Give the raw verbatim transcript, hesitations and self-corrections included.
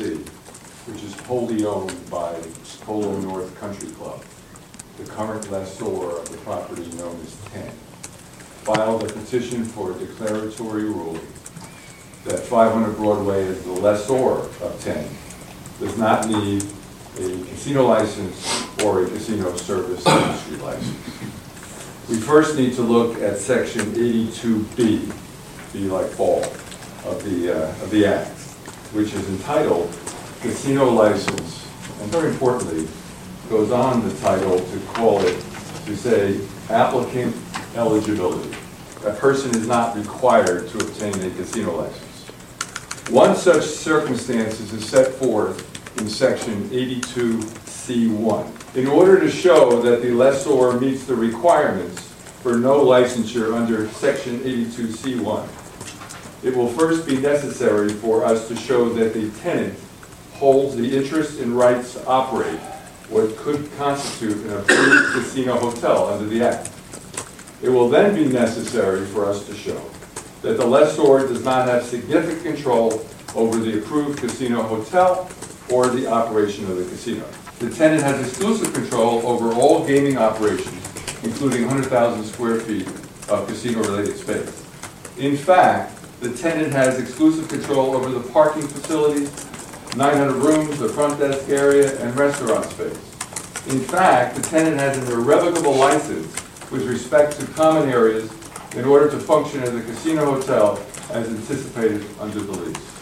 L L C, which is wholly owned by Polo North Country Club, the current lessor of the property known as ten, filed a petition for a declaratory ruling that five hundred Broadway is the lessor of ten, does not need a casino license or a casino service industry license. We first need to look at section eighty-two B, B like ball, of the uh, of the Act, which is entitled Casino License, and very importantly, goes on the title to call it, to say, applicant eligibility. A person is not required to obtain a casino license. One such circumstance is set forth in section eighty-two C one. In order to show that the lessor meets the requirements for no licensure under section eighty-two C one, it will first be necessary for us to show that the tenant holds the interest and rights to operate what could constitute an approved casino hotel under the Act. It will then be necessary for us to show that the lessor does not have significant control over the approved casino hotel or the operation of the casino. The tenant has exclusive control over all gaming operations, including one hundred thousand square feet of casino-related space. In fact, the tenant has exclusive control over the parking facilities, nine hundred rooms, the front desk area, and restaurant space. In fact, the tenant has an irrevocable license with respect to common areas in order to function as a casino hotel as anticipated under the lease.